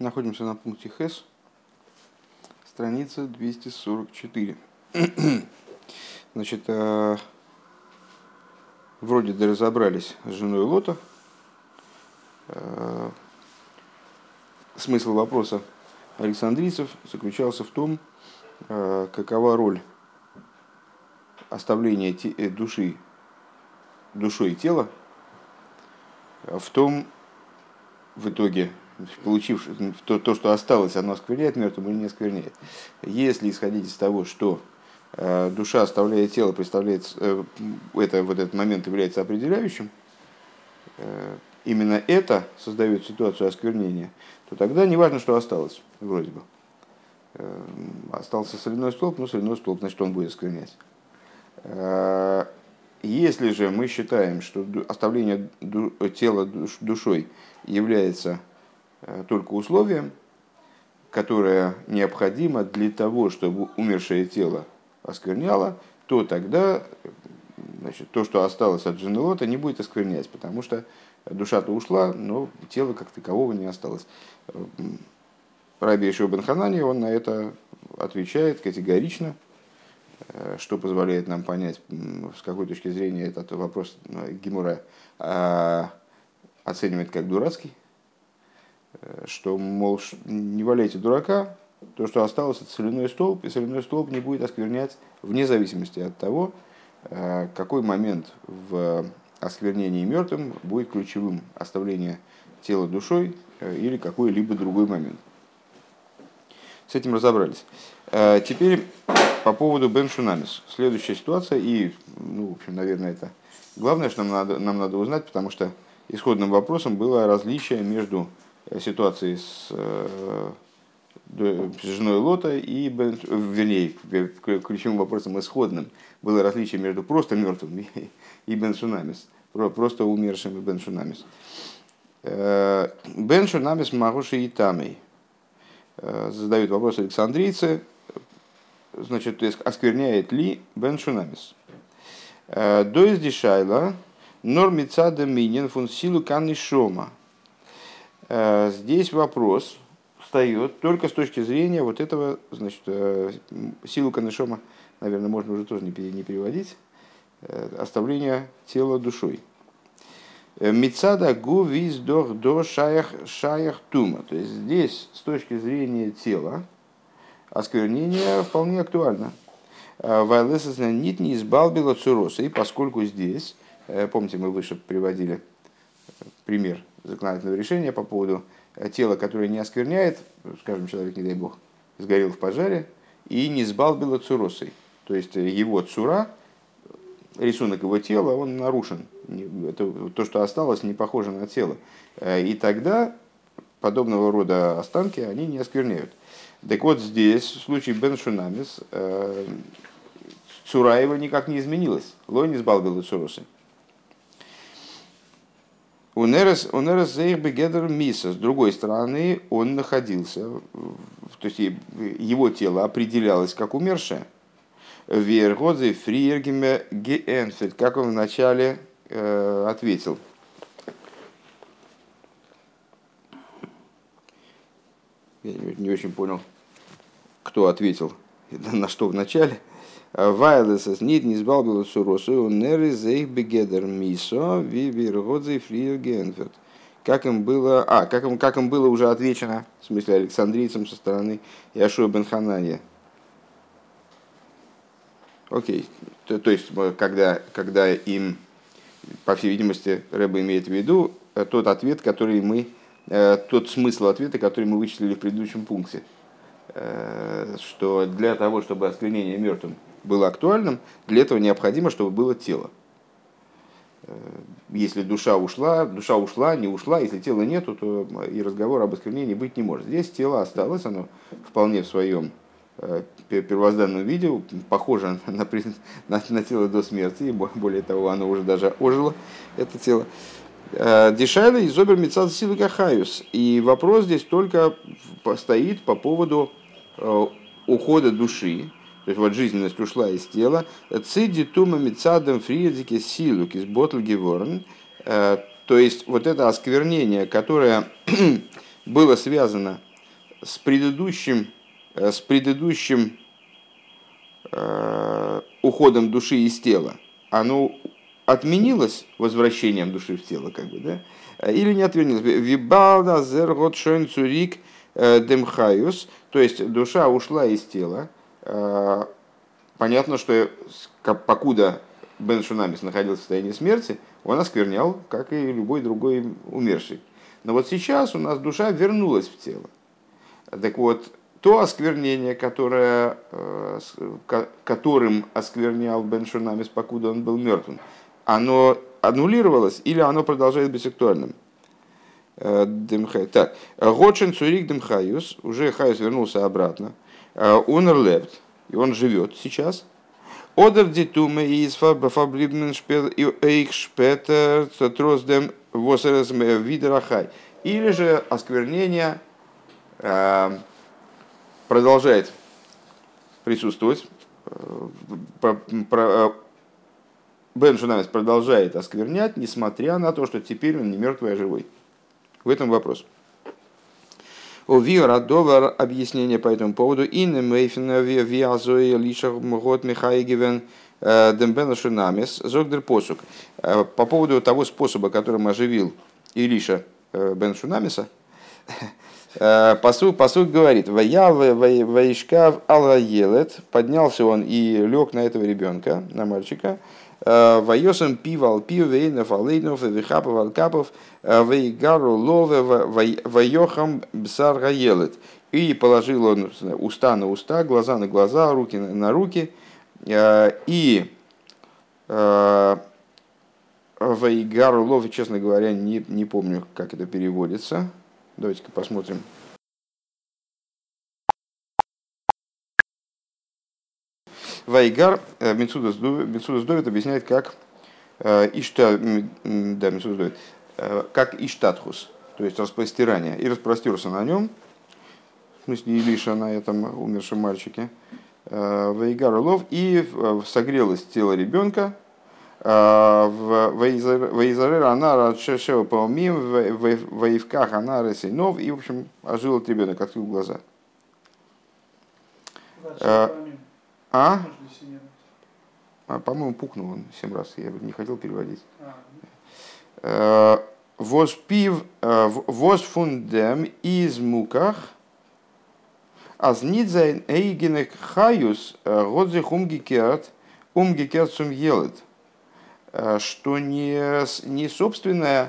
Находимся на пункте Хес, страница 244. Значит, вроде да разобрались с женой Лота. Смысл вопроса александрийцев заключался в том, какова роль оставления души и тела в том, в итоге, получившись, то, что осталось, оно оскверняет мертвым или не оскверняет. Если исходить из того, что душа, оставляя тело, представляет, этот момент является определяющим, именно это создает ситуацию осквернения, то тогда не важно, что осталось, вроде бы. Остался соляной столб, но соляной столб, значит, он будет осквернять. Если же мы считаем, что оставление тела душой является только условием, которое необходимо для того, чтобы умершее тело оскверняло, то тогда, значит, то, что осталось от жены Лота, не будет осквернять, потому что душа-то ушла, но тела как такового не осталось. Раби Йеошуа бен Хананья, он на это отвечает категорично, что позволяет нам понять, с какой точки зрения этот вопрос Гимура оценивает как дурацкий, что, мол, не валяйте дурака, то, что осталось, это соляной столб, и соляной столб не будет осквернять вне зависимости от того, какой момент в осквернении мертвым будет ключевым, оставление тела душой или какой-либо другой момент. С этим разобрались. Теперь по поводу Бен Шунамис. Следующая ситуация, и, в общем, наверное, это главное, что нам надо узнать, потому что исходным вопросом было различие между ситуацией с женой Лота и ключевым вопросом исходным было различие между просто мертвым и Бен Шунамис, просто умершим и Бен Шунамис. Бен Шунамис Маруши и Тамей. Задают вопрос александрийцы, значит, оскверняет ли Бен Шунамис. До издишайла нормица доминин фунсилу канни шома. Здесь вопрос встает только с точки зрения вот этого, значит, силу канни шома, наверное, можно уже тоже не переводить, оставление тела душой. Мицада гу виз дох до шаях тума. То есть здесь с точки зрения тела осквернение вполне актуально. Вайлесес нит не избавила цуроса. И поскольку здесь, помните, мы выше приводили пример законодательного решения по поводу тела, которое не оскверняет, скажем, человек, не дай бог, сгорел в пожаре и не избавила цуросой. То есть его цура, рисунок его тела, он нарушен. То, что осталось, не похоже на тело. И тогда подобного рода останки, они не оскверняют. Так вот, здесь, в случае Бен Шунамис, цура его никак не изменилась. Лой не сбалбила цуросы. Унерес зейх бегедер миса. С другой стороны, он находился, то есть его тело определялось как умершее. Вергодзе фриергеме геэнфельд, как он вначале ответил. Я не очень понял, кто ответил, на что вначале. Вайлесес нит не избавил суросу, неры зейх бегедер мисо, вергодзе фриергеэнфельд. Как им было уже отвечено, в смысле александрийцам со стороны Йеошуа бен Хананья. Окей, то есть, когда им, по всей видимости, Рэбе имеет в виду тот ответ, который мы, тот смысл ответа, который мы вычислили в предыдущем пункте, что для того, чтобы осквернение мертвым было актуальным, для этого необходимо, чтобы было тело. Если душа ушла, не ушла, если тела нету, то и разговора об осквернении быть не может. Здесь тело осталось, оно вполне в своем первозданном виде, похоже на тело до смерти, и более того, оно уже даже ожило, это тело. Дешайла из обер мецад силы кахаюс. И вопрос здесь только стоит по поводу ухода души, то есть вот жизненность ушла из тела. Цидди тума мецадом фриедике силу кис ботл геворн. То есть вот это осквернение, которое было связано с предыдущим уходом души из тела, оно отменилось возвращением души в тело, как бы, да? Или не отменилось? Вибалда зергот шойн цурик демхаюс, то есть душа ушла из тела. Понятно, что покуда Бен Шунамис находился в состоянии смерти, он осквернял, как и любой другой умерший. Но вот сейчас у нас душа вернулась в тело. Так вот, то осквернение, которым осквернял Бен Шунамис, покуда он был мертвым, оно аннулировалось или оно продолжает быть актуальным? Так, Гочин Цурик Демхаюс, уже Хаюс вернулся обратно, Унерлепт, и он живет сейчас. Одер Дитуме из Фаблибмен Эйхшпетер Троздем Восерез Видерахай. Или же осквернение продолжает присутствовать. Бен Шунамис продолжает осквернять, несмотря на то, что теперь он не мертвый, а живой. В этом вопрос. У Виорадова объяснение по этому поводу. Инем Эйфена Виазои Лишах Мгот Михайгивен Дембен Шунамис Зогдер Посук. По поводу того способа, которым оживил Илиша Бен Шунамиса, Пасук говорит: «Ваял ваишкав алаелет», поднялся он и лег на этого ребенка, на мальчика. «Ваесом пивал пивейнов алейнов вихапов алкапов вейгару лове ваехам бсаргаелет». И положил он уста на уста, глаза на глаза, руки на руки. И вейгару лове, честно говоря, не помню, как это переводится. Давайте-ка посмотрим. Вайгар Митсудас Довид объясняет, как Иштатхус, то есть распростирание. И распростерся на нем, в смысле Илиша на этом умершем мальчике, Вайгар Лов, и согрелось тело ребенка. Ваизарер Анара Шешева Паумим, Ваевках Анара Сейнов, и, в общем, ожил от ребенок, открыл глаза. А? По-моему, пукнул он 7 раз, я не хотел переводить. Воз фундем из муках, азнидзайн эйгенек хаюс, годзих умгекерт сум елет. Что не собственная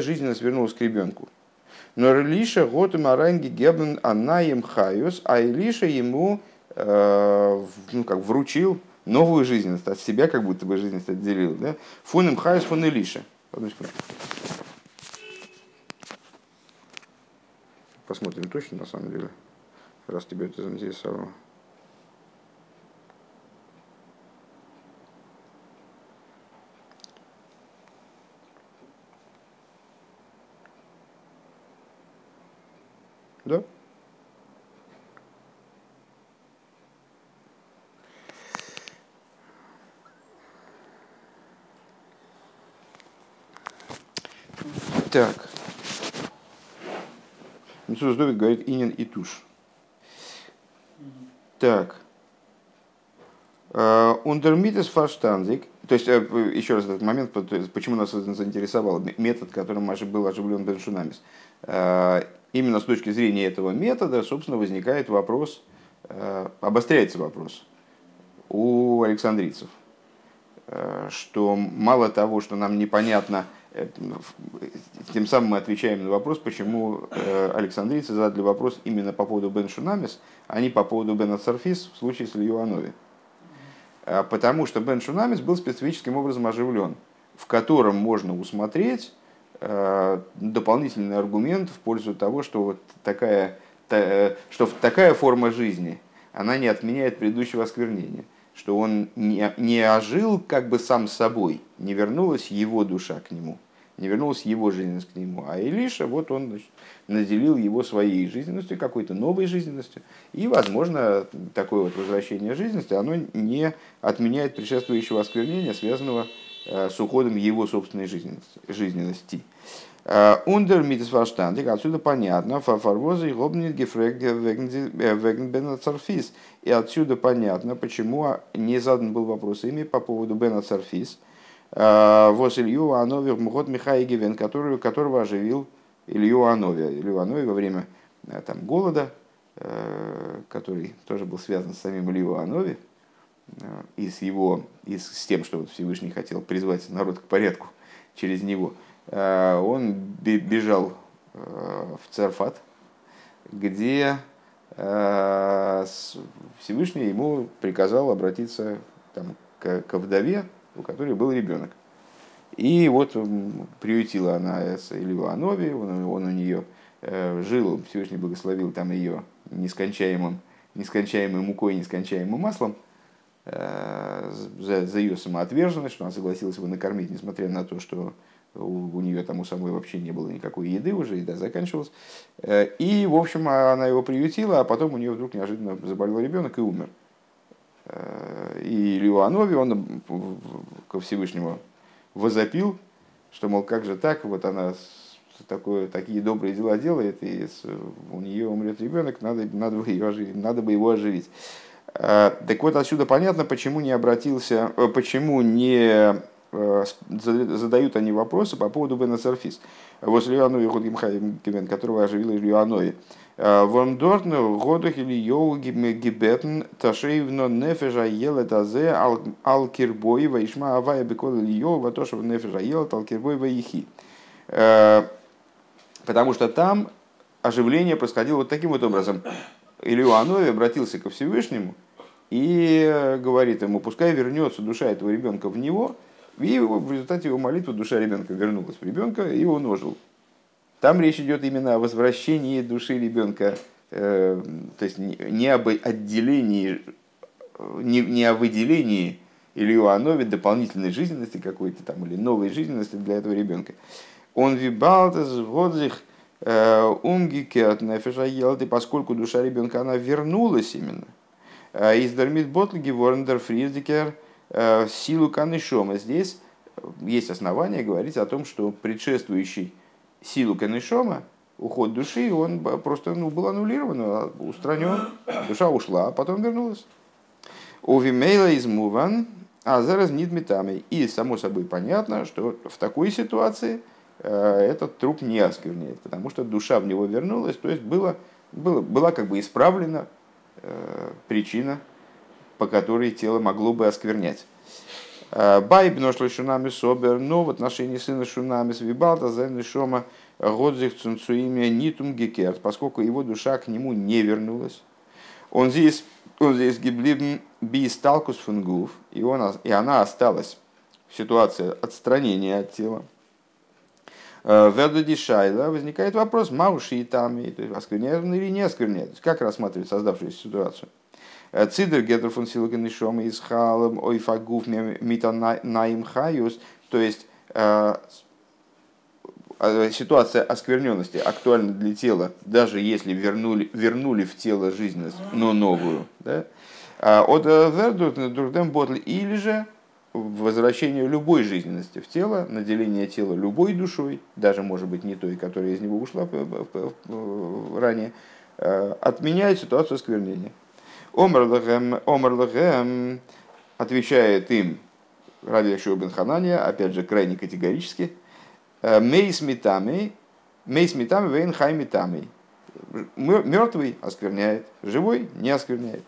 жизненность вернулась к ребенку. Но Илиша готем аранги гебен анаем хаюс, а Илиша ему вручил новую жизненность, от себя как будто бы жизненность отделил. Да? Фун им хаюс, фун Илиша. Посмотрим точно, на самом деле, раз тебя это заинтересовало. Да? Так. Митсудас Довид говорит инин и туш. Так. Ундермитес фаштандик. То есть, еще раз этот момент, почему нас это заинтересовало, метод, которым был оживлен Бен Шунамис. Именно с точки зрения этого метода, собственно, возникает вопрос, обостряется вопрос у александрийцев, что мало того, что нам непонятно, тем самым мы отвечаем на вопрос, почему александрийцы задали вопрос именно по поводу Бен Шунамис, а не по поводу Бен Ацарфис в случае с Элияу ха-Нави. Потому что Бен Шунамис был специфическим образом оживлен, в котором можно усмотреть дополнительный аргумент в пользу того, что такая форма жизни, она не отменяет предыдущего осквернения, что он не ожил как бы сам собой, не вернулась его душа к нему, не вернулась его жизненность к нему, а Илиша, вот он, значит, наделил его своей жизненностью, какой-то новой жизненностью, и, возможно, такое вот возвращение жизненности, оно не отменяет предшествующего осквернения, связанного с уходом его собственной жизненности. Ундер митисваштандик, отсюда понятно, фарвоза и гобнит гефрэг вегн Бен Ацарфис. И отсюда понятно, почему не задан был вопрос ими по поводу Бен Ацарфис, воз Элияу ха-Нави мухот михай гивен, которого оживил Элияу ха-Нави. Элияу ха-Нави во время там, голода, который тоже был связан с самим Элияу ха-Нави и с тем, что Всевышний хотел призвать народ к порядку через него. Он бежал в Царфат, где Всевышний ему приказал обратиться там, к вдове, у которой был ребенок. И вот приютила она Элияу ха-Нави, он у нее жил, Всевышний благословил там ее нескончаемой мукой, нескончаемым маслом. За ее самоотверженность, что она согласилась его накормить, несмотря на то, что у нее там у самой вообще не было никакой еды уже, еда заканчивалась. И, в общем, она его приютила, а потом у нее вдруг неожиданно заболел ребенок и умер. И Элияу ха-Нави, он ко Всевышнему возопил, что, мол, как же так, вот она такие добрые дела делает, и у нее умрет ребенок, надо бы его оживить. Так вот, отсюда понятно, почему не обратился, почему не задают они вопросы по поводу Бен Ацарфис. Возле Элияу ха-Нави год гимхай, которого оживил Элияу ха-Нави. Вон дортну годах или йоги гибетн ташеивно нефежа ел тазе алкирбоева ишма авая бекол Ильева то, что нефежа ел алкирбоева ихи. Потому что там оживление происходило вот таким вот образом. Элияу ха-Нави обратился ко Всевышнему и говорит ему, пускай вернется душа этого ребенка в него, и в результате его молитвы душа ребенка вернулась в ребенка, и он ожил. Там речь идет именно о возвращении души ребенка, то есть не об отделении, не о выделении Элияу ха-Нави дополнительной жизненности какой-то там или новой жизненности для этого ребенка. Он вибалтез водзих умгикет нефеша елды, поскольку душа ребенка она вернулась именно. Издермит ботлги ворндер фриздикер силу канышома. Здесь есть основания говорить о том, что предшествующий силу канышома уход души, он просто был аннулирован, устранен, душа ушла, а потом вернулась. Увимейла измуван, а зараз нет метами. И само собой понятно, что в такой ситуации этот труп не оскверняет, потому что душа в него вернулась, то есть была как бы исправлена причина, по которой тело могло бы осквернять. Байбно шло Шунамис собер, но в отношении сына Шунамис вибалта зайны шома годзих цунцуимия нитум гекерт, поскольку его душа к нему не вернулась. Он здесь гиблибн би сталкус фунгув, и она осталась в ситуации отстранения от тела. Вердодишайла возникает вопрос, мауши и там, оскверняет он или не оскверняет, как рассматривать создавшуюся ситуацию. Цидер гетерфон силганишом из халом ойфагув митанаим хаюс, то есть ситуация оскверненности актуальна для тела, даже если вернули в тело жизненность, но новую. От вердут на другдем ботл, или же возвращение любой жизненности в тело, наделение тела любой душой, даже, может быть, не той, которая из него ушла ранее, отменяет ситуацию осквернения. Омар лагэм, отвечает им Йеошуа бен Хананья, опять же, крайне категорически, мейс митами вейн хай митами. Мертвый оскверняет, живой не оскверняет.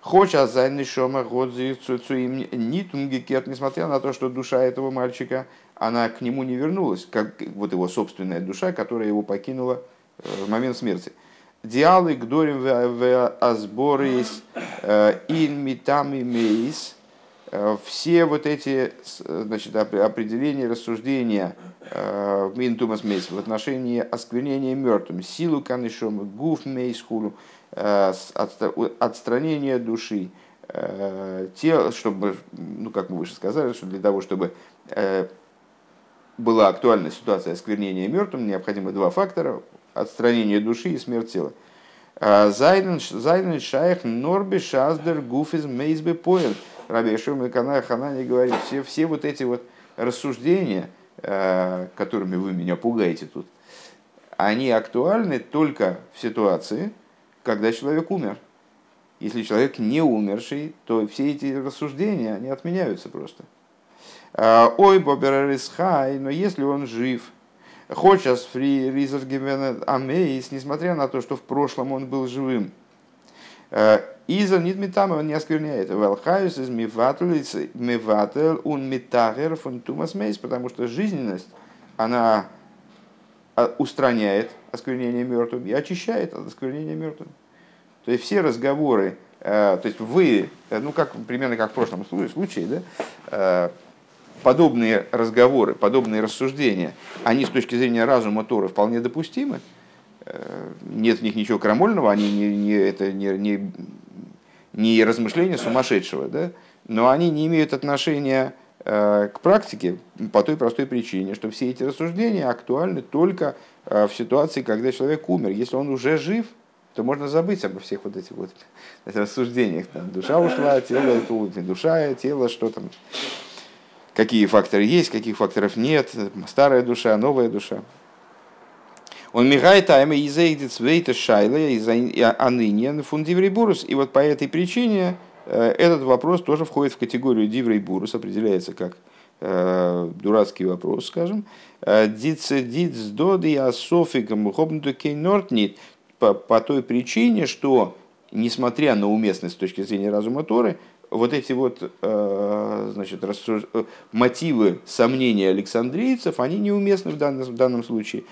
Хоча зайны шома годзи цуцуим нитумгикет, несмотря на то, что душа этого мальчика, она к нему не вернулась, как вот его собственная душа, которая его покинула в момент смерти. Диалы гдорим в азборис ин митами мейс. Все вот эти, значит, определения, рассуждения интумас мейс в отношении осквернения мертвым, силу канышом, гуф мейсхулу, отстранение души, чтобы, ну, как мы выше сказали, что для того, чтобы была актуальна ситуация осквернения мертвым, необходимо два фактора: отстранение души и смерть тела. Зайнен шайх норби шаздер гуф из мейсбе поэн. Раби Йеошуа бен Хананья говорит, все вот эти вот рассуждения, которыми вы меня пугаете тут, они актуальны только в ситуации, когда человек умер. Если человек не умерший, то все эти рассуждения, они отменяются просто. Ой, боберарис хай, но если он жив, хочешь фри ризергивен амейс, несмотря на то, что в прошлом он был живым, изер нит метамы, он не оскверняет. Валхайус из миватель ун митагер фун тумас мейс, потому что жизненность, она устраняет осквернение мертвым и очищает от осквернения мертвым. То есть все разговоры, то есть вы, ну как примерно как в прошлом случае, да, подобные разговоры, подобные рассуждения, они с точки зрения разума Торы вполне допустимы. Нет в них ничего крамольного, они не размышления сумасшедшего, да, но они не имеют отношения к практике по той простой причине, что все эти рассуждения актуальны только в ситуации, когда человек умер. Если он уже жив, то можно забыть обо всех вот этих вот рассуждениях. Там, душа ушла, тело, не душа, тело, что там, какие факторы есть, каких факторов нет, старая душа, новая душа. Он мигает, а мы изейдет свейта шайла, изаныниен фундиврибурус. И вот по этой причине этот вопрос тоже входит в категорию диврибурус, определяется как дурацкий вопрос, скажем. Дицедиц доди асофиком хобнтукейнортнит. По той причине, что, несмотря на уместность с точки зрения разума Торы, вот эти вот мотивы сомнения александрийцев, они неуместны в данном случае.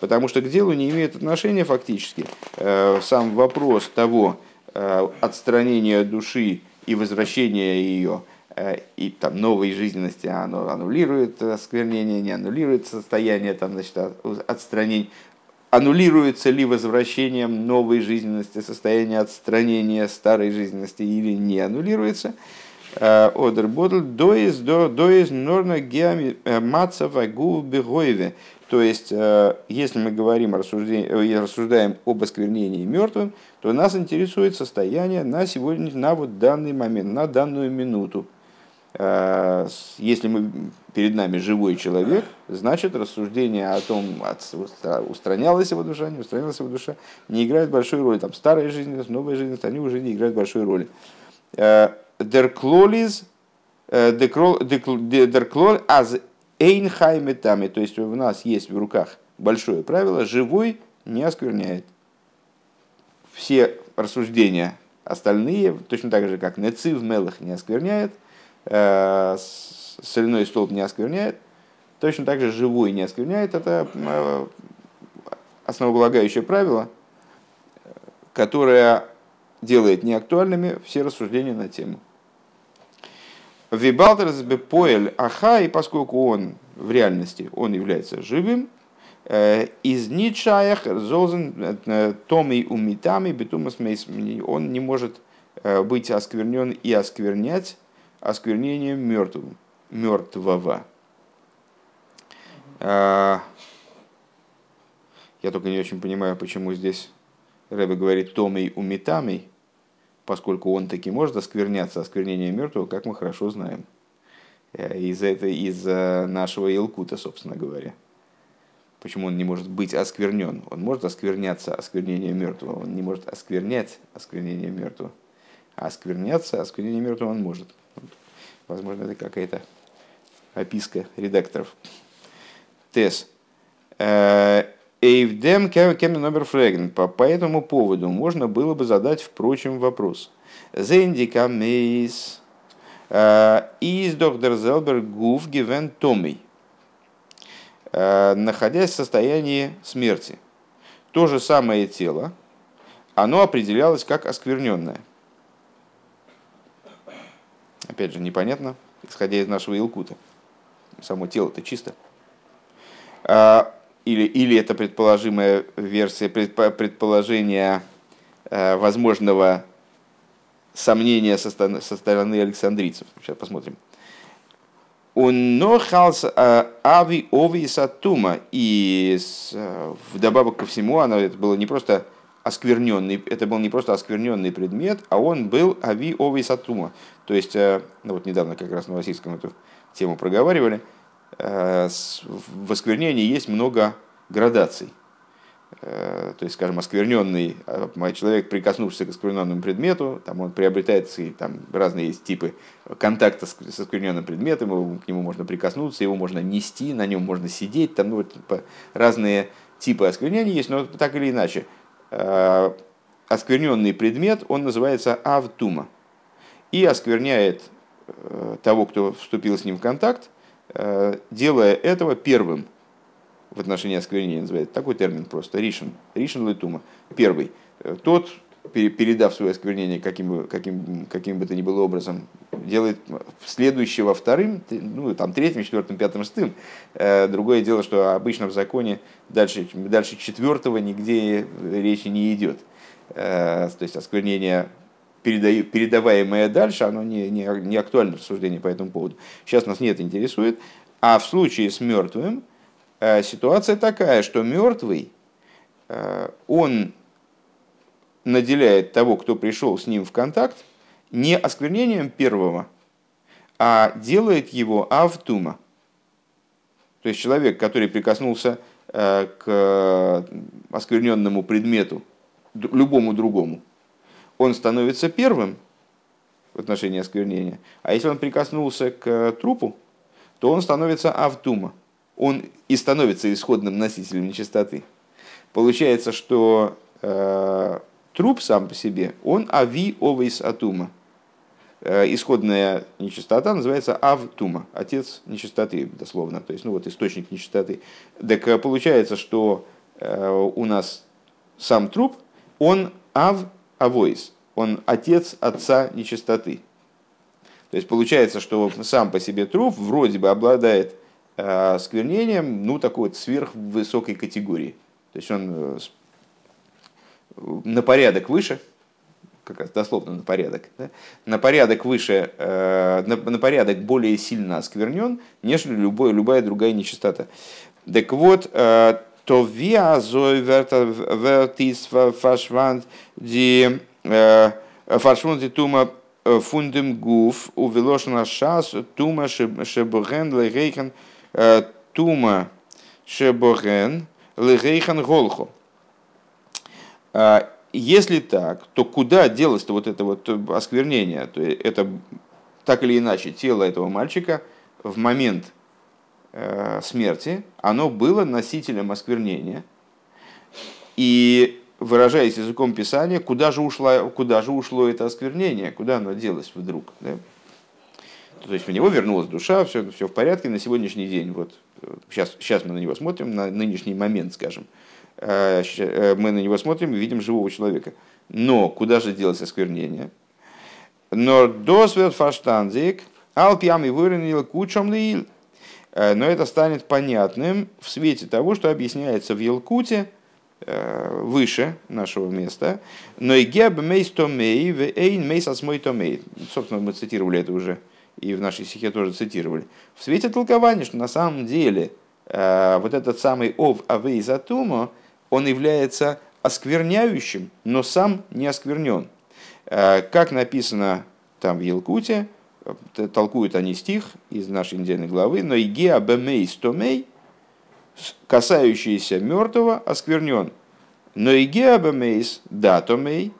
Потому что к делу не имеет отношения фактически сам вопрос того отстранения души и возвращения ее, и там новой жизненности, оно аннулирует осквернение, не аннулирует состояние, там, значит, отстранение, аннулируется ли возвращением новой жизненности состояние отстранения старой жизненности или не аннулируется. Одерботл доиз норна геами мацава гув бегоеве. То есть, если мы говорим, рассуждаем об осквернении мертвым, то нас интересует состояние на сегодня, на вот данный момент, на данную минуту. Если мы, перед нами живой человек, значит рассуждение о том, устранялась его душа, не устранялась его душа, не играет большой роли. Там старая жизненность, новая жизненность, они уже не играют большой роли. Дерклол аз эйнхайметами, то есть у нас есть в руках большое правило, живой не оскверняет. Все рассуждения остальные, точно так же, как нецив мелах не оскверняет, соляной столб не оскверняет, точно так же живой не оскверняет. Это основополагающее правило, которое делает неактуальными все рассуждения на тему. Вибалтерс бепоэль аха, и поскольку он в реальности, он является живым, из ничаях зозен томей умитами бетумас мейс, он не может быть осквернен и осквернять осквернением мертвого. Я только не очень понимаю, почему здесь Рэбе говорит томей умитами, поскольку он таки может оскверняться осквернением мертвого, как мы хорошо знаем. Из нашего Елкута, собственно говоря. Почему он не может быть осквернен? Он может оскверняться осквернением мертвого, он не может осквернять осквернение мертвого. А оскверняться осквернением мертвого он может. Возможно, это какая-то описка редакторов. Тес. Эйвдем кем номер фрегн. По этому поводу можно было бы задать, впрочем, вопрос. Зендика мейс из доктор Зелберг гуф гивен томей. Находясь в состоянии смерти, то же самое тело, оно определялось как оскверненное. Опять же, непонятно, исходя из нашего Илкута. Само тело-то чисто. Или это предполагаемая версия, предположение возможного сомнения со стороны александрийцев. Сейчас посмотрим. «Уннохалс ави ови сатума». И вдобавок ко всему, оно это было не просто оскверненный, это был не просто оскверненный предмет, а он был ави овей сатума. То есть, ну вот недавно как раз на Новосибирском эту тему проговаривали, в осквернении есть много градаций. То есть, скажем, оскверненный человек, прикоснувшийся к оскверненному предмету, там он приобретает там, разные есть типы контакта с оскверненным предметом, к нему можно прикоснуться, его можно нести, на нем можно сидеть, там ну, вот, типа, разные типы осквернений есть, но так или иначе, оскверненный предмет, он называется автума, и оскверняет того, кто вступил с ним в контакт, делая этого первым. В отношении осквернения называют такой термин просто ришен, ришен летума, первый. Тот, передав свое осквернение каким бы то ни было образом, делает следующего вторым, ну, там, третьим, четвертым, пятым, шестым. Другое дело, что обычно в законе дальше четвертого нигде речи не идет. То есть осквернение, передаваемое дальше, оно не актуально рассуждение по этому поводу. Сейчас нас нет интересует. А в случае с мертвым ситуация такая, что мертвый, он наделяет того, кто пришел с ним в контакт, не осквернением первого, а делает его автума. То есть человек, который прикоснулся к оскверненному предмету, любому другому, он становится первым в отношении осквернения. А если он прикоснулся к трупу, то он становится автума. Он и становится исходным носителем нечистоты. Получается, что труп сам по себе, он ави овейс атума. Исходная нечистота называется автума, отец нечистоты, дословно, то есть ну, вот, источник нечистоты. Так получается, что у нас сам труп, он ав авойс, он отец отца нечистоты. То есть получается, что сам по себе труп вроде бы обладает осквернением, ну, такой вот сверхвысокой категории. То есть он на порядок выше, как раз дословно на порядок, да? На порядок выше, на порядок более сильно осквернен, нежели любая другая нечистота. Так вот, то виа зой вертис фашванд ди тума фундем гуф увелошена шас тума шебурен лейхен тума шеборен лейхан голхо. Если так, то куда делось-то вот это вот осквернение? То есть это так или иначе тело этого мальчика в момент смерти, оно было носителем осквернения. И, выражаясь языком Писания, куда же ушло это осквернение, куда оно делось вдруг? Да? То есть в него вернулась душа, все в порядке на сегодняшний день. Вот, сейчас мы на него смотрим, на нынешний момент, скажем. Мы на него смотрим и видим живого человека. Но куда же делось осквернение? Но это станет понятным в свете того, что объясняется в Елкуте, выше нашего места. Но и геб мейс томей, в эйн мейс осмой томей. Собственно, мы цитировали это уже. И в нашей сихе тоже цитировали. В свете толкования, что на самом деле вот этот самый ов авей затумо, он является оскверняющим, но сам не осквернен. Как написано там в Елкуте, толкуют они стих из нашей недельной главы, но игеа бэмей стомей, касающийся мертвого, осквернен. Но игеа бэмей да томей,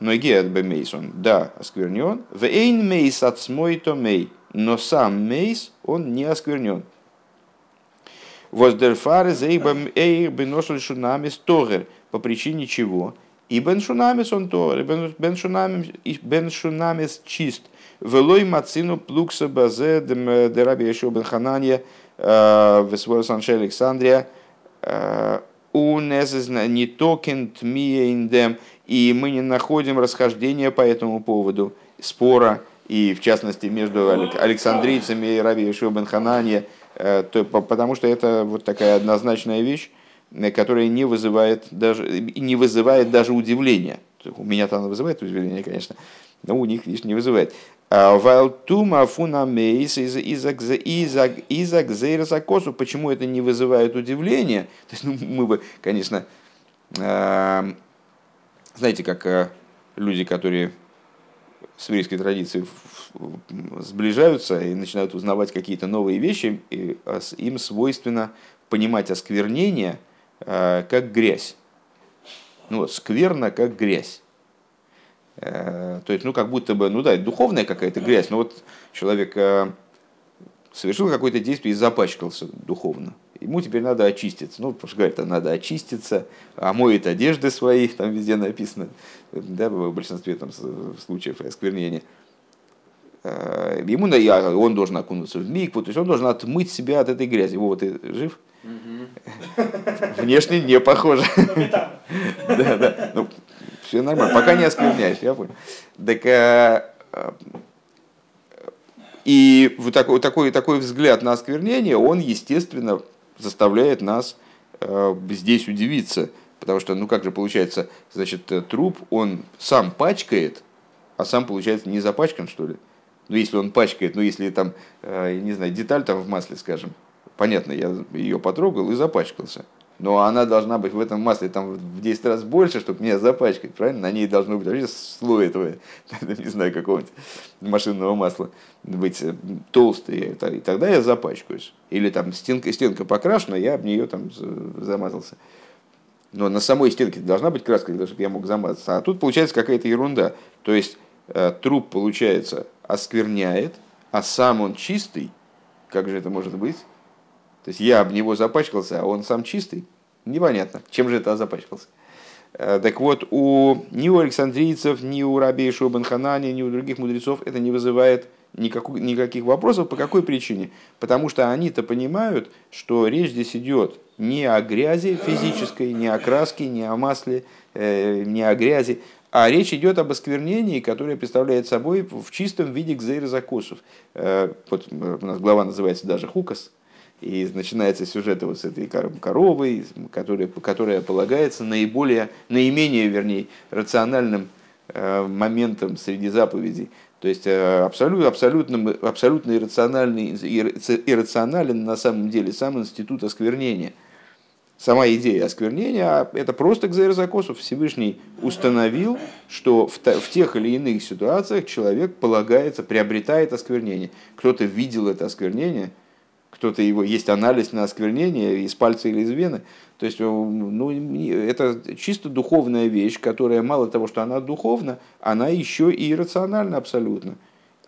но геат бемейс, он, да, осквернен. Вейн мейс отсмой то мей, но сам мейс, он не осквернен. Воздерфар зейбам эйр беношель шунамис тогер, по причине чего? И Бен Шунамис он тогер, Бен Шунамис чист. Велой мацину плукса базе дераби Йеошуа бен Хананья, весвор санше Александрия, унес не токен тмия индем. И мы не находим расхождения по этому поводу, спора, и в частности между александрийцами и раби Йеошуа бен Хананья, потому что это вот такая однозначная вещь, которая не вызывает даже удивления. У меня-то она вызывает удивление, конечно, но у них, видишь, не вызывает. Почему это не вызывает удивления? То есть, ну, мы бы, конечно, Знаете, как люди, которые с еврейской традицией сближаются и начинают узнавать какие-то новые вещи, и им свойственно понимать осквернение как грязь. Ну вот, скверно как грязь. То есть, ну, как будто бы, ну да, духовная какая-то грязь, но вот человек совершил какое-то действие и запачкался духовно. Ему теперь надо очиститься. Ну, потому что говорят, надо очиститься, омоет одежды свои, там везде написано, да, в большинстве там случаев осквернения. Ему он должен окунуться в микву, то есть он должен отмыть себя от этой грязи. Его вот ты жив? Внешне не похоже. Да, да. Ну, все нормально. Пока не оскверняешь, я понял. Так, и вот такой взгляд на осквернение, он, естественно, заставляет нас здесь удивиться. Потому что, ну как же получается, значит, труп, он сам пачкает, а сам, получается, не запачкан, что ли? Ну, если он пачкает, ну, если там, не знаю, деталь там в масле, скажем, понятно, я ее потрогал и запачкался. Но она должна быть в этом масле там, в 10 раз больше, чтобы меня запачкать, правильно? На ней должно быть вообще слой этого, не знаю, какого-нибудь машинного масла, быть толстой, и тогда я запачкаюсь. Или там стенка покрашена, я об нее там замазался. Но на самой стенке должна быть краска, чтобы я мог замазаться. А тут получается какая-то ерунда. То есть труп, получается, оскверняет, а сам он чистый. Как же это может быть? То есть я об него запачкался, а он сам чистый? Непонятно, чем же это запачкался. Так вот, ни у александрийцев, ни у раби Йеошуа бен Хананья, ни у других мудрецов это не вызывает никаких вопросов. По какой причине? Потому что они-то понимают, что речь здесь идет не о грязи физической, не о краске, не о масле, не о грязи, а речь идет об осквернении, которое представляет собой в чистом виде гзейра закосов. Вот у нас глава называется даже «Хукас». И начинается сюжет вот с этой коровы, которая полагается наименее рациональным моментом среди заповедей. То есть абсолютно иррационален на самом деле сам институт осквернения. Сама идея осквернения – это просто гзейра закосов. Всевышний установил, что в тех или иных ситуациях человек полагается, приобретает осквернение. Кто-то видел это осквернение, кто-то его, есть анализ на осквернение из пальца или из вены. То есть, ну, это чисто духовная вещь, которая мало того, что она духовна, она еще и иррациональна абсолютно.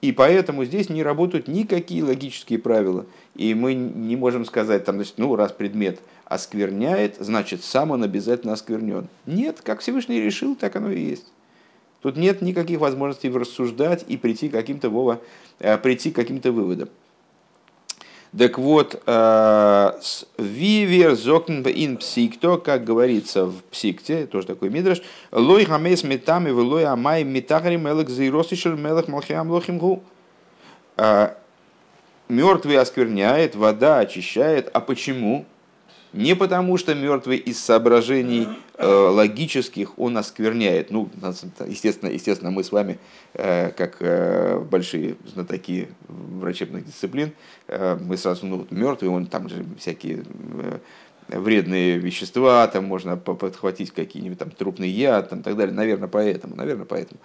И поэтому здесь не работают никакие логические правила. И мы не можем сказать, там, значит, ну, раз предмет оскверняет, значит, сам он обязательно осквернен. Нет, как Всевышний решил, так оно и есть. Тут нет никаких возможностей рассуждать и прийти к каким-то выводам. Так вот, «Вивер зокн ин псикто», как говорится в псикте, тоже такой мидраш, «Лой хамес метами влой амай метахри мелек зейросишер мелек малхиам лохимгу». Мертвый оскверняет, вода очищает. А почему? Не потому, что мертвый из соображений логических он оскверняет. Ну, естественно, мы с вами, как большие знатоки врачебных дисциплин, мы сразу, ну, вот мертвый, он там же всякие вредные вещества, там можно подхватить какие-нибудь там трупный яд, там, и так далее. Наверное, поэтому.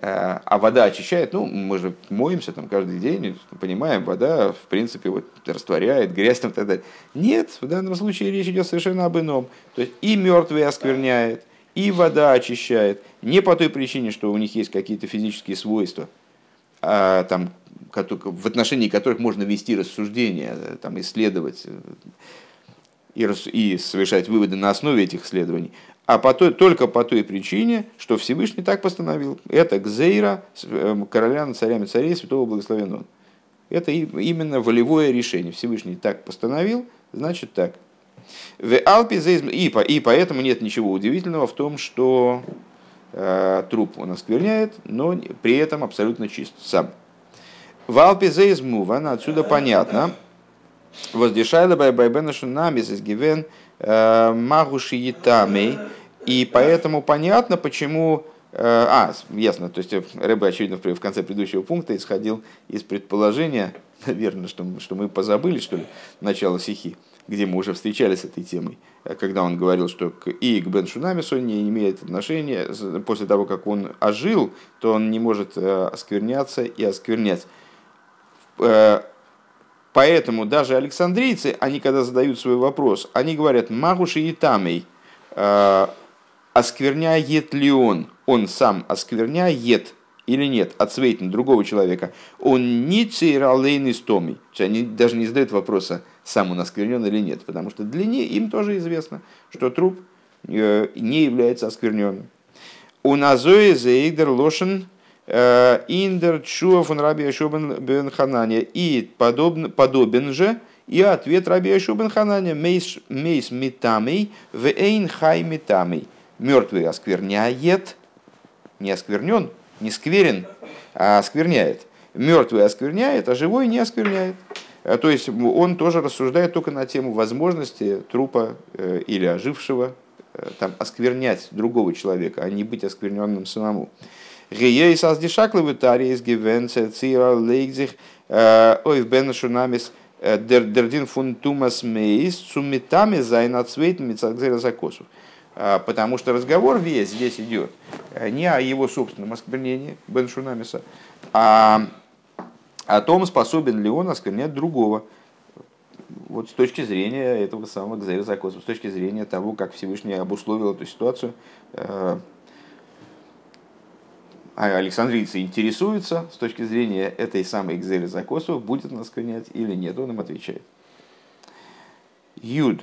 А вода очищает, ну, мы же моемся там каждый день, понимаем, вода, в принципе, вот, растворяет, грязь там и так далее. Нет, в данном случае речь идет совершенно об ином. То есть и мертвые оскверняет, и вода очищает. Не по той причине, что у них есть какие-то физические свойства, там, в отношении которых можно вести рассуждения, там, исследовать и совершать выводы на основе этих исследований, а только по той причине, что Всевышний так постановил. Это гзейра короля над царями царей, святого благословен он. Это именно волевое решение. Всевышний так постановил, значит так. И поэтому нет ничего удивительного в том, что труп он оскверняет, но при этом абсолютно чист сам. В алпизейзму, отсюда понятно, воздешайла бай Бен Шунамис из Гивен Магуши Ятами. И поэтому понятно, почему... ясно. То есть Рэбе, очевидно, в конце предыдущего пункта исходил из предположения, наверное, что мы позабыли, что ли, начало сихи. где мы уже встречались с этой темой, когда он говорил, что и к Бен Шунамису не имеет отношения, после того, как он ожил, то он не может оскверняться и осквернять. Поэтому даже александрийцы, они когда задают свой вопрос, они говорят «магуши и тамей», оскверняет ли он сам оскверняет или нет, отсвейтен другого человека, он не цейралейный стомий. То есть они даже не задают вопроса, сам он осквернен или нет, потому что для них им тоже известно, что труп не является оскверненным. У назои заидер лошен индер чуов он раби Йеошуа бен Хананья. И подобен же и ответ раби Йеошуа бен Хананья мейс митамей в эйн хай митамей. Мертвый оскверняет, не осквернен, не скверен, а оскверняет. Мертвый оскверняет, а живой не оскверняет. То есть он тоже рассуждает только на тему возможности трупа или ожившего там, осквернять другого человека, а не быть оскверненным самому. «Гиейс аздишакловы тариес гивенце цира лейгзих ойв бен шунамис дердин фунтумас мейс цумитами зайнацвейтн митсакзера закосов». Потому что разговор весь здесь идет не о его собственном осквернении, Бен Шунамиса, а о том, способен ли он осквернять другого. Вот с точки зрения этого самого гзират а-мелех, с точки зрения того, как Всевышний обусловил эту ситуацию, александрийцы интересуются, с точки зрения этой самой гзират а-мелех, будет он осквернять или нет, он им отвечает. Юд.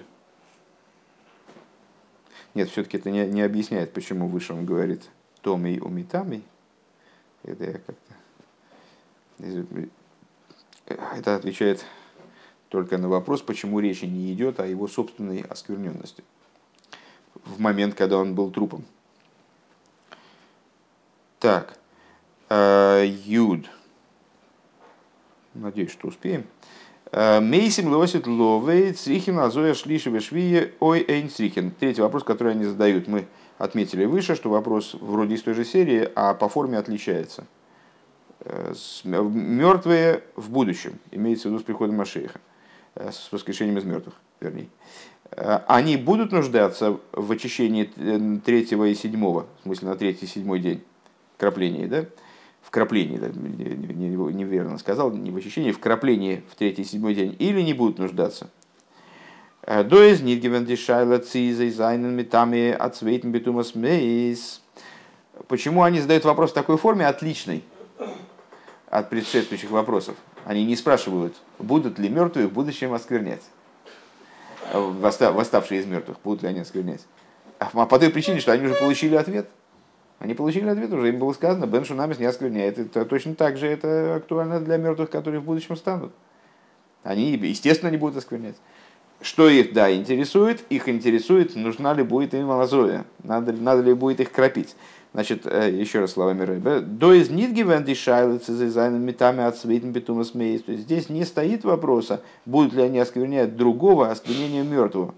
Нет, все-таки это не объясняет, почему выше он говорит «томей умитамей». Это я как-то... Это отвечает только на вопрос, почему речи не идет о его собственной оскверненности в момент, когда он был трупом. Так, Юд. Надеюсь, что успеем. Мейсим лосит ловей црихин азоя шлишеве швие ой эйн црихин. Третий вопрос, который они задают. Мы отметили выше, что вопрос вроде из той же серии, а по форме отличается. Мертвые в будущем, имеется в виду с приходом Машиаха, с воскрешением из мертвых, вернее. Они будут нуждаться в очищении третьего и седьмого, в смысле на третий и седьмой день, краплении, да? Вкраплении, да, неверно сказал, не в очищении, вкраплении в третий и седьмой день, или не будут нуждаться. Почему они задают вопрос в такой форме, отличной от предшествующих вопросов? Они не спрашивают, будут ли мертвые в будущем осквернять, восставшие из мертвых, будут ли они осквернять. А по той причине, что они уже получили ответ. Они получили ответ, уже им было сказано, Бен Шунамис не оскверняет. Это точно так же это актуально для мертвых, которые в будущем станут. Они, естественно, не будут осквернять. Что их, да, интересует? Их интересует, нужна ли будет им азоя, надо ли будет их кропить. Значит, еще раз словами Рэбе. То есть здесь не стоит вопроса, будут ли они осквернять другого осквернением мертвого.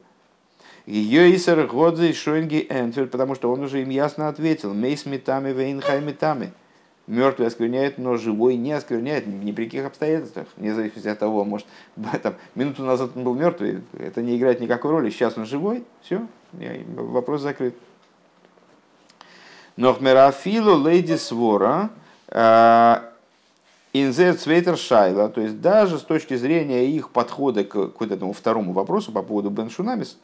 Йойсер Годзе Шойнги Энфер, потому что он уже им ясно ответил. Мейс метами вейнхай метами. Мертвый оскверняет, но живой не оскверняет ни при каких обстоятельствах. Вне зависимости от того, может, там, минуту назад он был мертвый, это не играет никакой роли. Сейчас он живой, все, вопрос закрыт. Нохмерафилу лейди свора инзер цвейтер шайла. То есть даже с точки зрения их подхода к вот этому второму вопросу по поводу Бен Шунамис,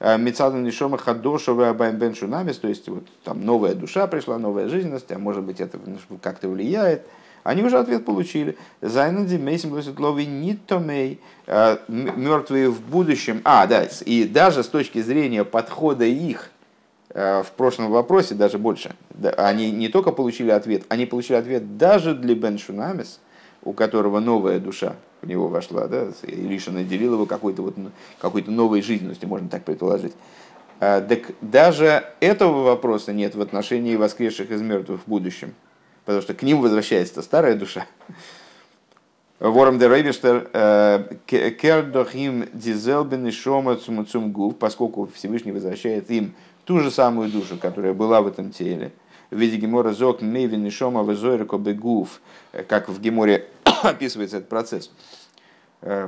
Мецадан Нишома Хадошева Бен Шунамис, то есть вот, там новая душа пришла, новая жизненность, а может быть это как-то влияет. Они уже ответ получили. Зайнади Мейсим Лоситлови Ниттомей, мертвые в будущем. А, да, и даже с точки зрения подхода их в прошлом вопросе, даже больше, они не только получили ответ, они получили ответ даже для Бен Шунамис, у которого новая душа в него вошла, да, лишь наделил его какой-то, вот, какой-то новой жизненностью, можно так предположить. Так даже этого вопроса нет в отношении воскресших из мертвых в будущем, потому что к ним возвращается старая душа. Вором де Рейбештер кердохим дизелбен и шома цумцумгув, поскольку Всевышний возвращает им ту же самую душу, которая была в этом теле. В виде Гимура зок мейвин и шома везойрко бегув, как в Гимуре описывается этот процесс.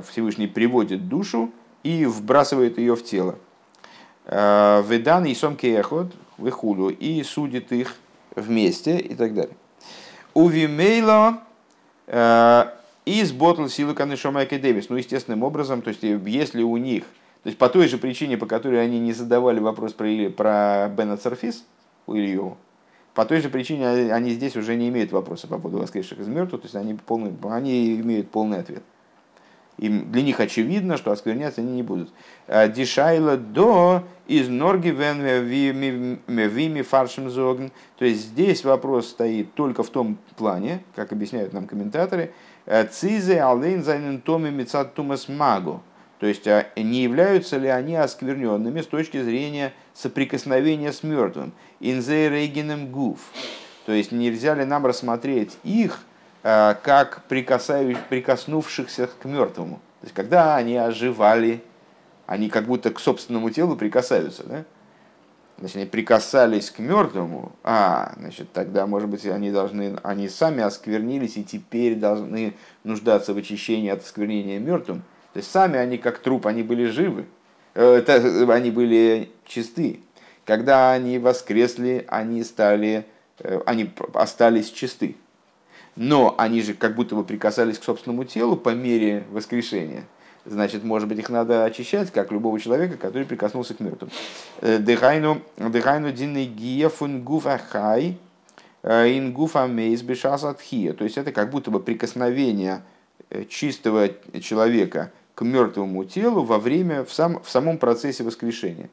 Всевышний приводит душу и вбрасывает ее в тело. Ведан и сомкеяхот выхуду, и судит их вместе и так далее. Увимейла из ботл силы канышомайки Дэвис. Ну, естественным образом, то есть, если у них, то есть по той же причине, по которой они не задавали вопрос про Бен Ацарфис у Ильеву, по той же причине они здесь уже не имеют вопроса по поводу воскресших из мертвых, то есть они имеют полный ответ. Им, для них очевидно, что оскверняться они не будут. Дишайла до из норги вен вими фаршем зогн. То есть здесь вопрос стоит только в том плане, как объясняют нам комментаторы, цизе алейн зайнен томи мицат тумас магу. То есть не являются ли они оскверненными с точки зрения соприкосновения с мертвым. Инзе рейгенем гуф. То есть нельзя ли нам рассмотреть их как прикоснувшихся к мертвому. То есть, когда они оживали, они как будто к собственному телу прикасаются. Да? Значит, они прикасались к мертвому, значит, тогда, может быть, они сами осквернились и теперь должны нуждаться в очищении от осквернения мертвым. То есть, сами они как труп, они были живы, они были чисты. Когда они воскресли, они остались чисты. Но они же как будто бы прикасались к собственному телу по мере воскрешения. Значит, может быть, их надо очищать, как любого человека, который прикоснулся к мертвому. Дыхайну динны гиефун гуфахай ингуфамейс бешасатхия. То есть это как будто бы прикосновение чистого человека к мертвому телу в самом процессе воскрешения.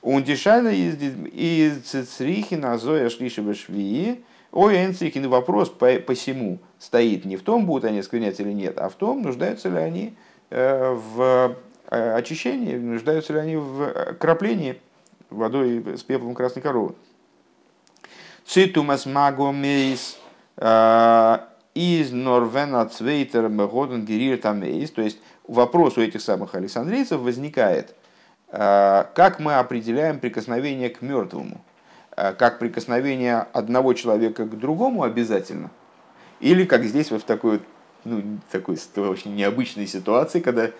Ундишайна из цицрихина зоя шлишева швии. Ой, Энцикин, вопрос посему стоит не в том, будут они осквернять или нет, а в том, нуждаются ли они в очищении, нуждаются ли они в краплении водой с пеплом красной коровы. Цитумас магомейс из Норвена Цвейтер Мегоден Гирир Тамейс. То есть вопрос у этих самых александрийцев возникает, как мы определяем прикосновение к мертвому. Как прикосновение одного человека к другому обязательно, или как здесь вот в такой очень необычной ситуации, когда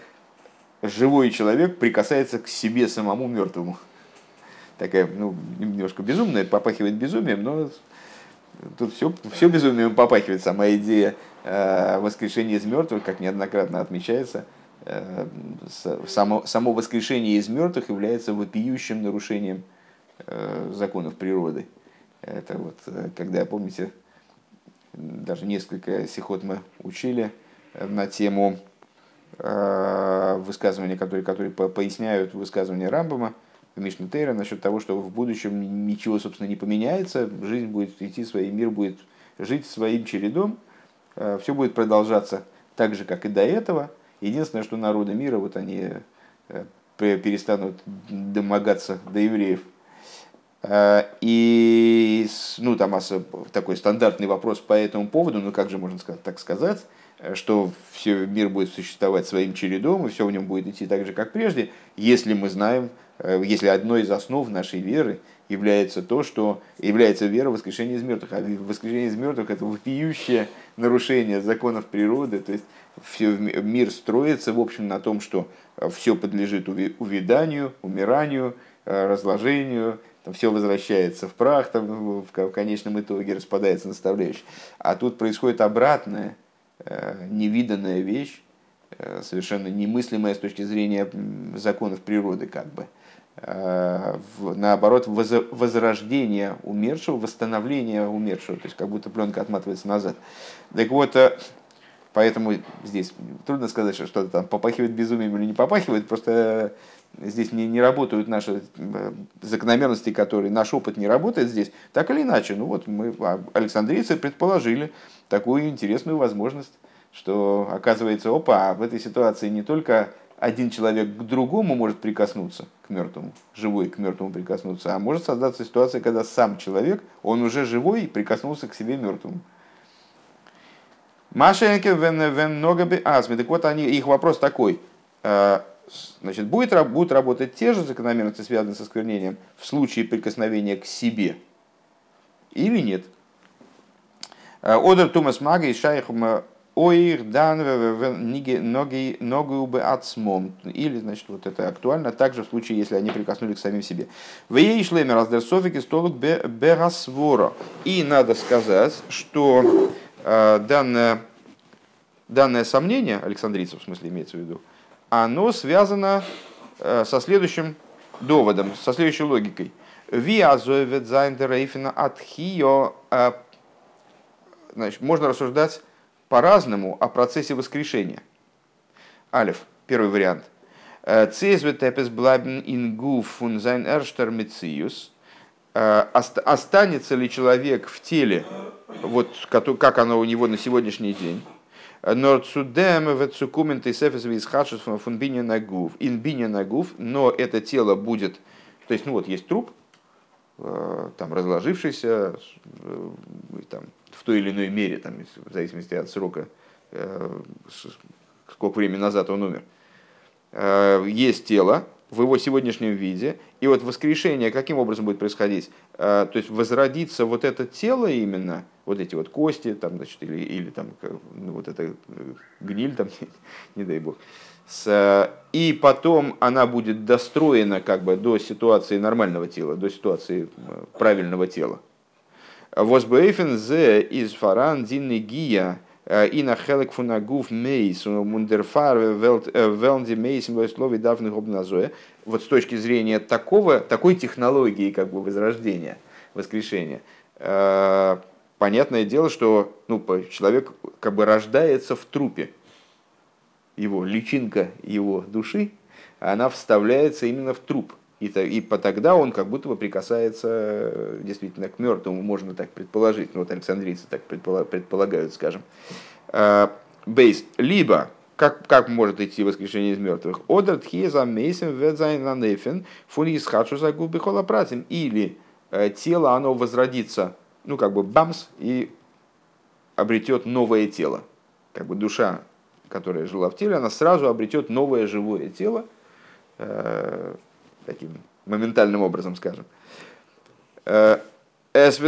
живой человек прикасается к себе самому мертвому. Такая, немножко безумная, попахивает безумием, но тут все безумием попахивает. Сама идея воскрешения из мертвых, как неоднократно отмечается, само воскрешение из мертвых является вопиющим нарушением законов природы. Это вот, когда, помните, даже несколько сихот мы учили на тему высказывания, которые поясняют высказывание Рамбама в Мишне Тейра насчет того, что в будущем ничего, собственно, не поменяется, жизнь будет идти своим, мир будет жить своим чередом, все будет продолжаться так же, как и до этого. Единственное, что народы мира, вот они перестанут домогаться до евреев. И такой стандартный вопрос по этому поводу, как же можно так сказать, что все мир будет существовать своим чередом, и все в нем будет идти так же, как прежде, если мы знаем, если одной из основ нашей веры является то, что является вера в воскрешение из мертвых. А воскрешение из мертвых – это вопиющее нарушение законов природы, то есть все, мир строится, в общем, на том, что все подлежит увяданию, умиранию, разложению, там все возвращается в прах, там, в конечном итоге распадается наставляющий. А тут происходит обратная, невиданная вещь, совершенно немыслимая с точки зрения законов природы, как бы. Наоборот, возрождение умершего, восстановление умершего, то есть как будто пленка отматывается назад. Так вот, поэтому здесь трудно сказать, что что-то там попахивает безумием или не попахивает, просто... Здесь не работают наши закономерности, которые наш опыт не работает здесь. Так или иначе, мы, александрийцы, предположили такую интересную возможность, что оказывается, в этой ситуации не только один человек к другому может прикоснуться к мертвому, живой к мертвому прикоснуться, а может создаться ситуация, когда сам человек, он уже живой, прикоснулся к себе мертвому. Машеньки, так вот, их вопрос такой. Значит, будут работать те же закономерности, связанные со осквернением, в случае прикосновения к себе или нет? Одер Тумас Мага и Шайхума Оир дан ногу бы отсмом. Или, значит, вот это актуально также в случае, если они прикоснулись к самим себе. Вей шлемер аздерсофик и столок берасвора. И надо сказать, что данное сомнение, александрийцев в смысле имеется в виду, оно связано со следующим доводом, со следующей логикой. Виазовет зайндерейфина атхио. Значит, можно рассуждать по-разному о процессе воскрешения. Алеф, первый вариант. Останется ли человек в теле, вот как оно у него на сегодняшний день? Но это тело будет, то есть, ну вот есть труп, там разложившийся, там, в той или иной мере, там, в зависимости от срока, сколько времени назад он умер, есть тело в его сегодняшнем виде. И вот воскрешение каким образом будет происходить? То есть возродится вот это тело именно, вот эти вот кости, там, значит, или там, ну, вот эта гниль, там, не дай бог. И потом она будет достроена как бы до ситуации нормального тела, до ситуации правильного тела. Возбейфен зе из фаран динегия инахелек фунагув мейс мундерфар велди мейс млоислови давных обназоя. Вот с точки зрения такой технологии как бы возрождения, воскрешения, понятное дело, что, ну, человек как бы рождается в трупе. Его личинка, его души, она вставляется именно в труп. И тогда он как будто бы прикасается действительно к мертвому, можно так предположить. Ну, вот александрийцы так предполагают, скажем. Бейс. Либо, как может идти воскрешение из мертвых? Или тело, оно возродится, ну, как бы бамс, и обретет новое тело. Как бы душа, которая жила в теле, она сразу обретет новое живое тело, таким моментальным образом, скажем. То есть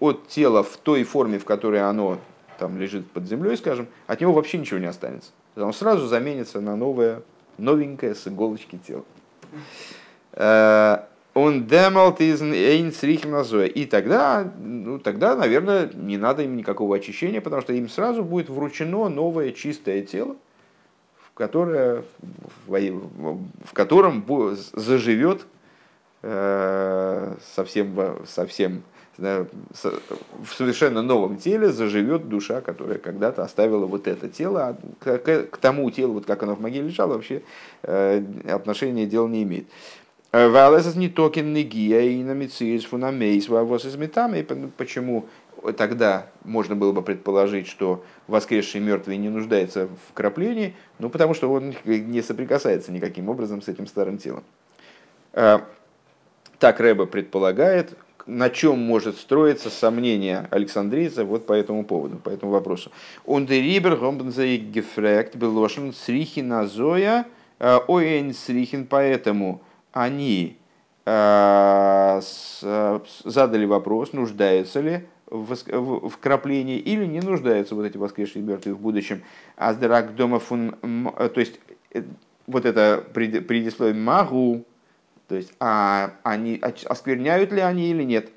от тела в той форме, в которой оно там лежит под землей, скажем, от него вообще ничего не останется. Он сразу заменится на новое, новенькое с иголочки тело. И тогда, ну, наверное, не надо им никакого очищения, потому что им сразу будет вручено новое чистое тело, в котором заживет в совершенно новом теле заживет душа, которая когда-то оставила вот это тело, а к тому телу, вот как оно в могиле лежало, вообще отношения дела не имеет. Почему тогда можно было бы предположить, что воскресший мертвый не нуждается в краплении? Ну, потому что он не соприкасается никаким образом с этим старым телом. Так Рэбе предполагает, на чем может строиться сомнение александрийца вот по этому поводу, по этому вопросу. Поэтому они задали вопрос, нуждаются ли в краплении или не нуждаются вот эти воскресшие мертвые в будущем. То есть вот это предисловие «магу», то есть они, оскверняют ли они или нет.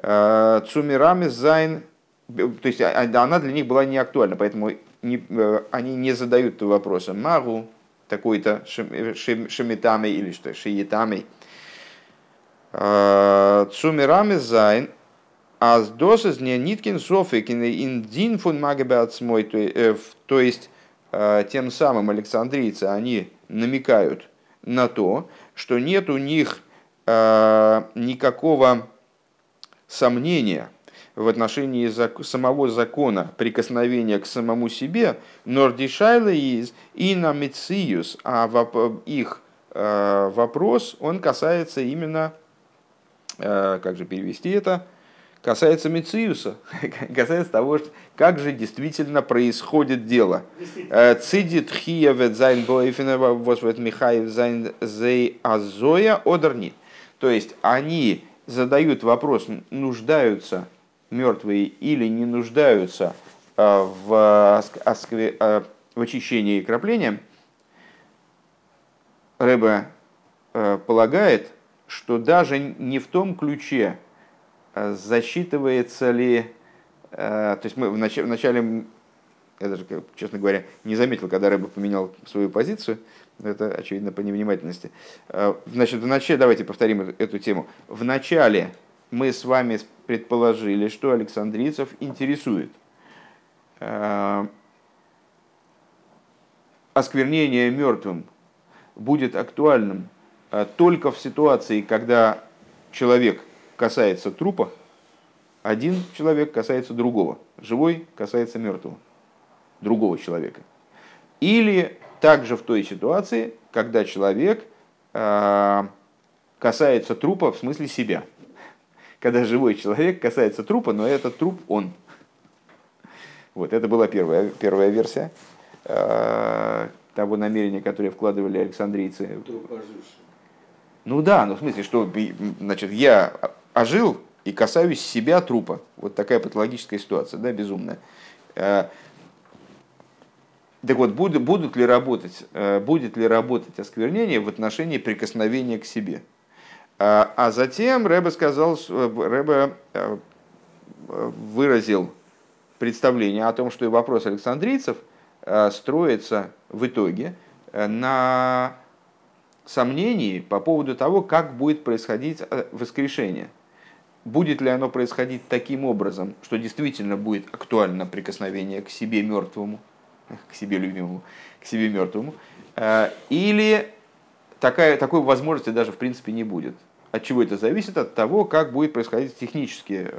«Цумирами зайн», то есть она для них была не актуальна, поэтому они не задают этого вопроса «магу», такой-то шемитами или что, шиетами. Цумирами зайн, аз досыз не ниткин софикин индин фун магебеатсмой. То есть, тем самым александрийцы, они намекают на то, что нет у них никакого сомнения в отношении самого закона прикосновения к самому себе, нордишайла из инамициус, а их вопрос, он касается именно, как же перевести это, касается мициуса, касается того, что, как же действительно происходит дело. Цидит хиевет зайн боифинова восвет михаев зайн зей азоя одерни. То есть они задают вопрос, нуждаются мертвые или не нуждаются в очищении и кроплении, Рэбе полагает, что даже не в том ключе, засчитывается ли... То есть мы вначале... Я даже, честно говоря, не заметил, когда Рэбе поменял свою позицию. Это, очевидно, по невнимательности. Значит, вначале, давайте повторим эту тему. Вначале мы с вами предположили, что александрийцев интересует осквернение мертвым будет актуальным только в ситуации, когда человек касается трупа, один человек касается другого, живой касается мертвого, другого человека. Или также в той ситуации, когда человек касается трупа в смысле себя. Когда живой человек касается трупа, но этот труп он. Вот, это была первая версия того намерения, которое вкладывали александрийцы. Труп оживший. Ну да, ну в смысле, что значит, я ожил и касаюсь себя трупа. Вот такая патологическая ситуация, да, безумная. Так вот, будет ли работать осквернение в отношении прикосновения к себе? А затем Рэбе выразил представление о том, что и вопрос александрийцев строится в итоге на сомнении по поводу того, как будет происходить воскрешение. Будет ли оно происходить таким образом, что действительно будет актуально прикосновение к себе мертвому, к себе любимому, к себе мертвому, или такой возможности даже в принципе не будет. От чего это зависит? От того, как будет происходить технические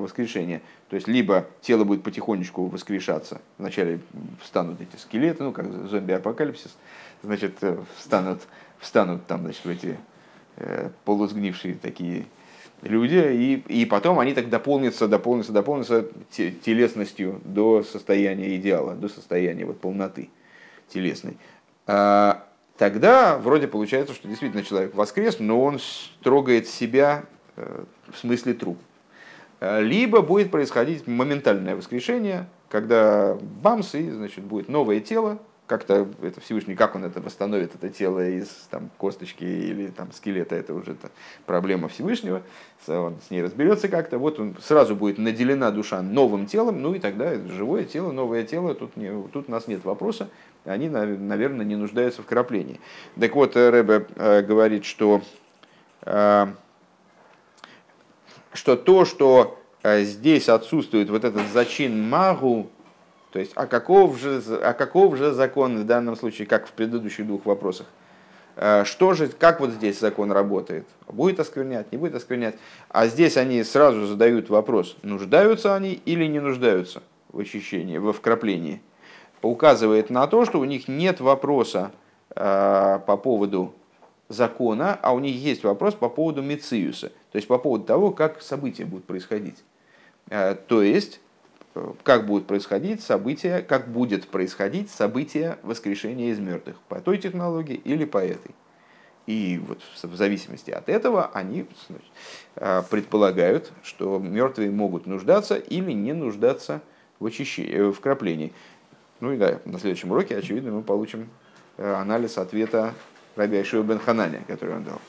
воскрешения. То есть, либо тело будет потихонечку воскрешаться. Вначале встанут эти скелеты, ну, как зомби-апокалипсис. Значит, встанут там, значит, эти полусгнившие такие люди. И потом они так дополнятся телесностью до состояния идеала, до состояния вот, полноты телесной. Тогда вроде получается, что действительно человек воскрес, но он трогает себя в смысле труп. Либо будет происходить моментальное воскрешение, когда бамс, и значит, будет новое тело. Как-то это Всевышний, как он это восстановит, это тело из там, косточки или там, скелета, это уже проблема Всевышнего. Он с ней разберется как-то. Вот он, сразу будет наделена душа новым телом, ну и тогда живое тело, новое тело, тут у нас нет вопроса. Они, наверное, не нуждаются в кроплении. Так вот, Рэбе говорит, что то, что здесь отсутствует вот этот зачин магу, то есть а каков же закон в данном случае, как в предыдущих двух вопросах, что же, как вот здесь закон работает, будет осквернять, не будет осквернять, а здесь они сразу задают вопрос, нуждаются они или не нуждаются в очищении, во вкраплении. Указывает на то, что у них нет вопроса по поводу закона, а у них есть вопрос по поводу мециуса, то есть по поводу того, как события будут происходить. То есть, как будет происходить событие воскрешения из мертвых, по той технологии или по этой. И вот в зависимости от этого они предполагают, что мертвые могут нуждаться или не нуждаться в краплении. Ну и да, на следующем уроке, очевидно, мы получим анализ ответа Раби Йеошуа бен Хананья, который он дал.